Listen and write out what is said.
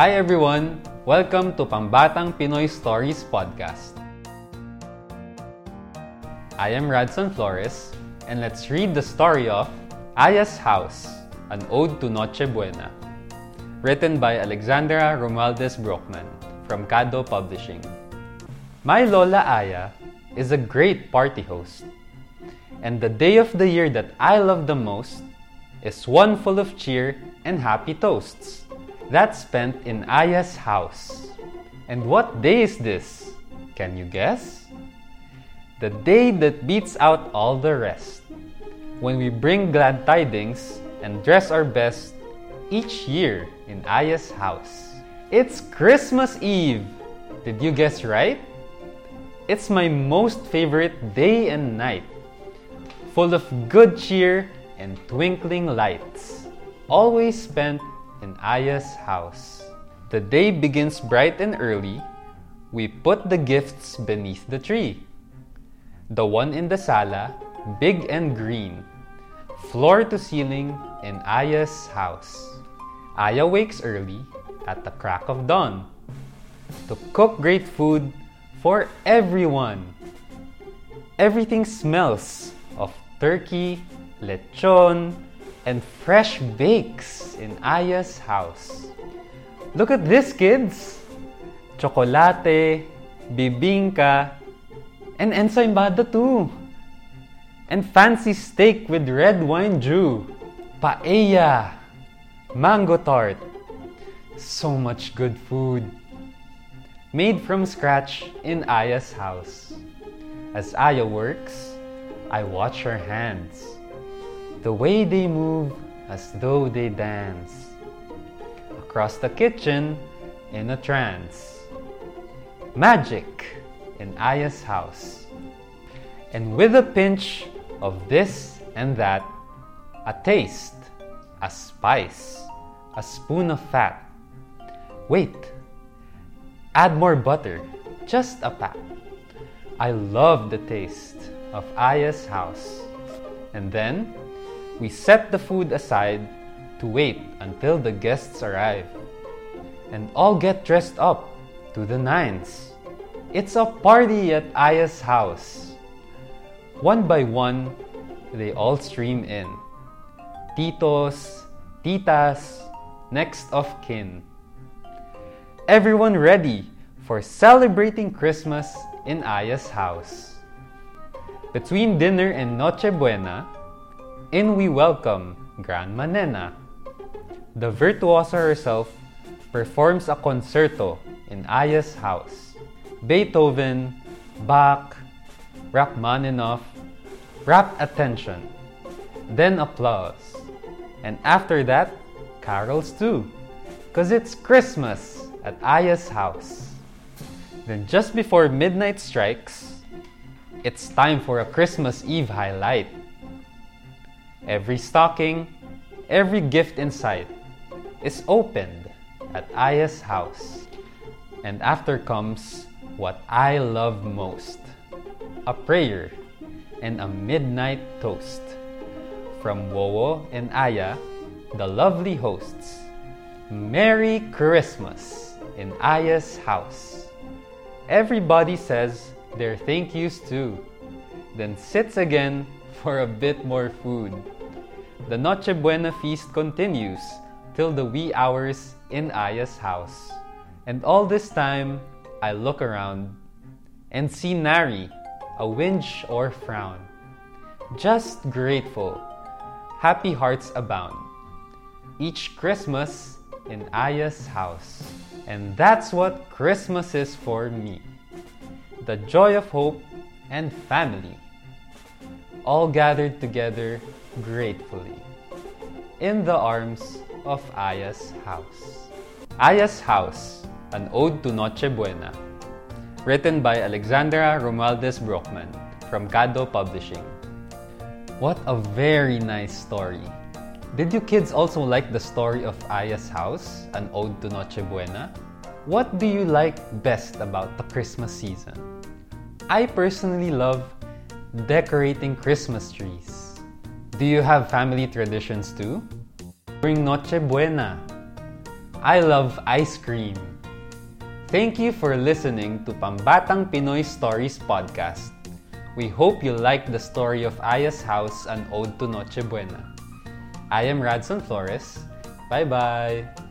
Hi everyone! Welcome to Pambatang Pinoy Stories Podcast. I am Radson Flores, and let's read the story of Aya's House, an Ode to Noche Buena, written by Alexandra Romualdez-Brockman from Kado Publishing. My Lola Aya is a great party host, and the day of the year that I love the most is one full of cheer and happy toasts that's spent in Aya's house. And what day is this? Can you guess? The day that beats out all the rest, when we bring glad tidings and dress our best each year in Aya's house. It's Christmas Eve! Did you guess right? It's my most favorite day and night, full of good cheer and twinkling lights, always spent in Aya's house. The day begins bright and early. We put the gifts beneath the tree. The one in the sala, big and green, floor to ceiling in Aya's house. Aya wakes early at the crack of dawn to cook great food for everyone. Everything smells of turkey, lechon, and fresh bakes in Aya's house. Look at this, kids! Chocolate, bibingka, and ensaymada too! And fancy steak with red wine jus, paella, mango tart. So much good food, made from scratch in Aya's house. As Aya works, I watch her hands, the way they move as though they dance across the kitchen in a trance. Magic in Aya's house. And with a pinch of this and that, a taste, a spice, a spoon of fat. Wait, add more butter, just a pat. I love the taste of Aya's house. And then, we set the food aside to wait until the guests arrive, and all get dressed up to the nines. It's a party at Aya's house. One by one, they all stream in. Titos, titas, next of kin. Everyone ready for celebrating Christmas in Aya's house. Between dinner and Noche Buena, in we welcome Grandma Nena. The virtuosa herself performs a concerto in Aya's house. Beethoven, Bach, Rachmaninoff, rapt attention, then applause. And after that, carols too, cause it's Christmas at Aya's house. Then just before midnight strikes, it's time for a Christmas Eve highlight. Every stocking, every gift in sight is opened at Aya's house. And after comes what I love most, a prayer and a midnight toast from Wowo and Aya, the lovely hosts. Merry Christmas in Aya's house. Everybody says their thank yous too, then sits again for a bit more food. The Noche Buena feast continues till the wee hours in Aya's house. And all this time, I look around and see nary a whinge or frown. Just grateful, happy hearts abound each Christmas in Aya's house. And that's what Christmas is for me. The joy of hope and family, all gathered together gratefully in the arms of Aya's house. Aya's House, an Ode to Noche Buena, written by Alexandra Romualdez-Brockman from Kado Publishing. What a very nice story! Did you kids also like the story of Aya's House, an Ode to Noche Buena? What do you like best about the Christmas season? I personally love decorating Christmas trees. Do you have family traditions too? During Noche Buena, I love ice cream. Thank you for listening to Pambatang Pinoy Stories Podcast. We hope you like the story of Aya's House, an ode to Noche Buena. I am Radson Flores. Bye-bye!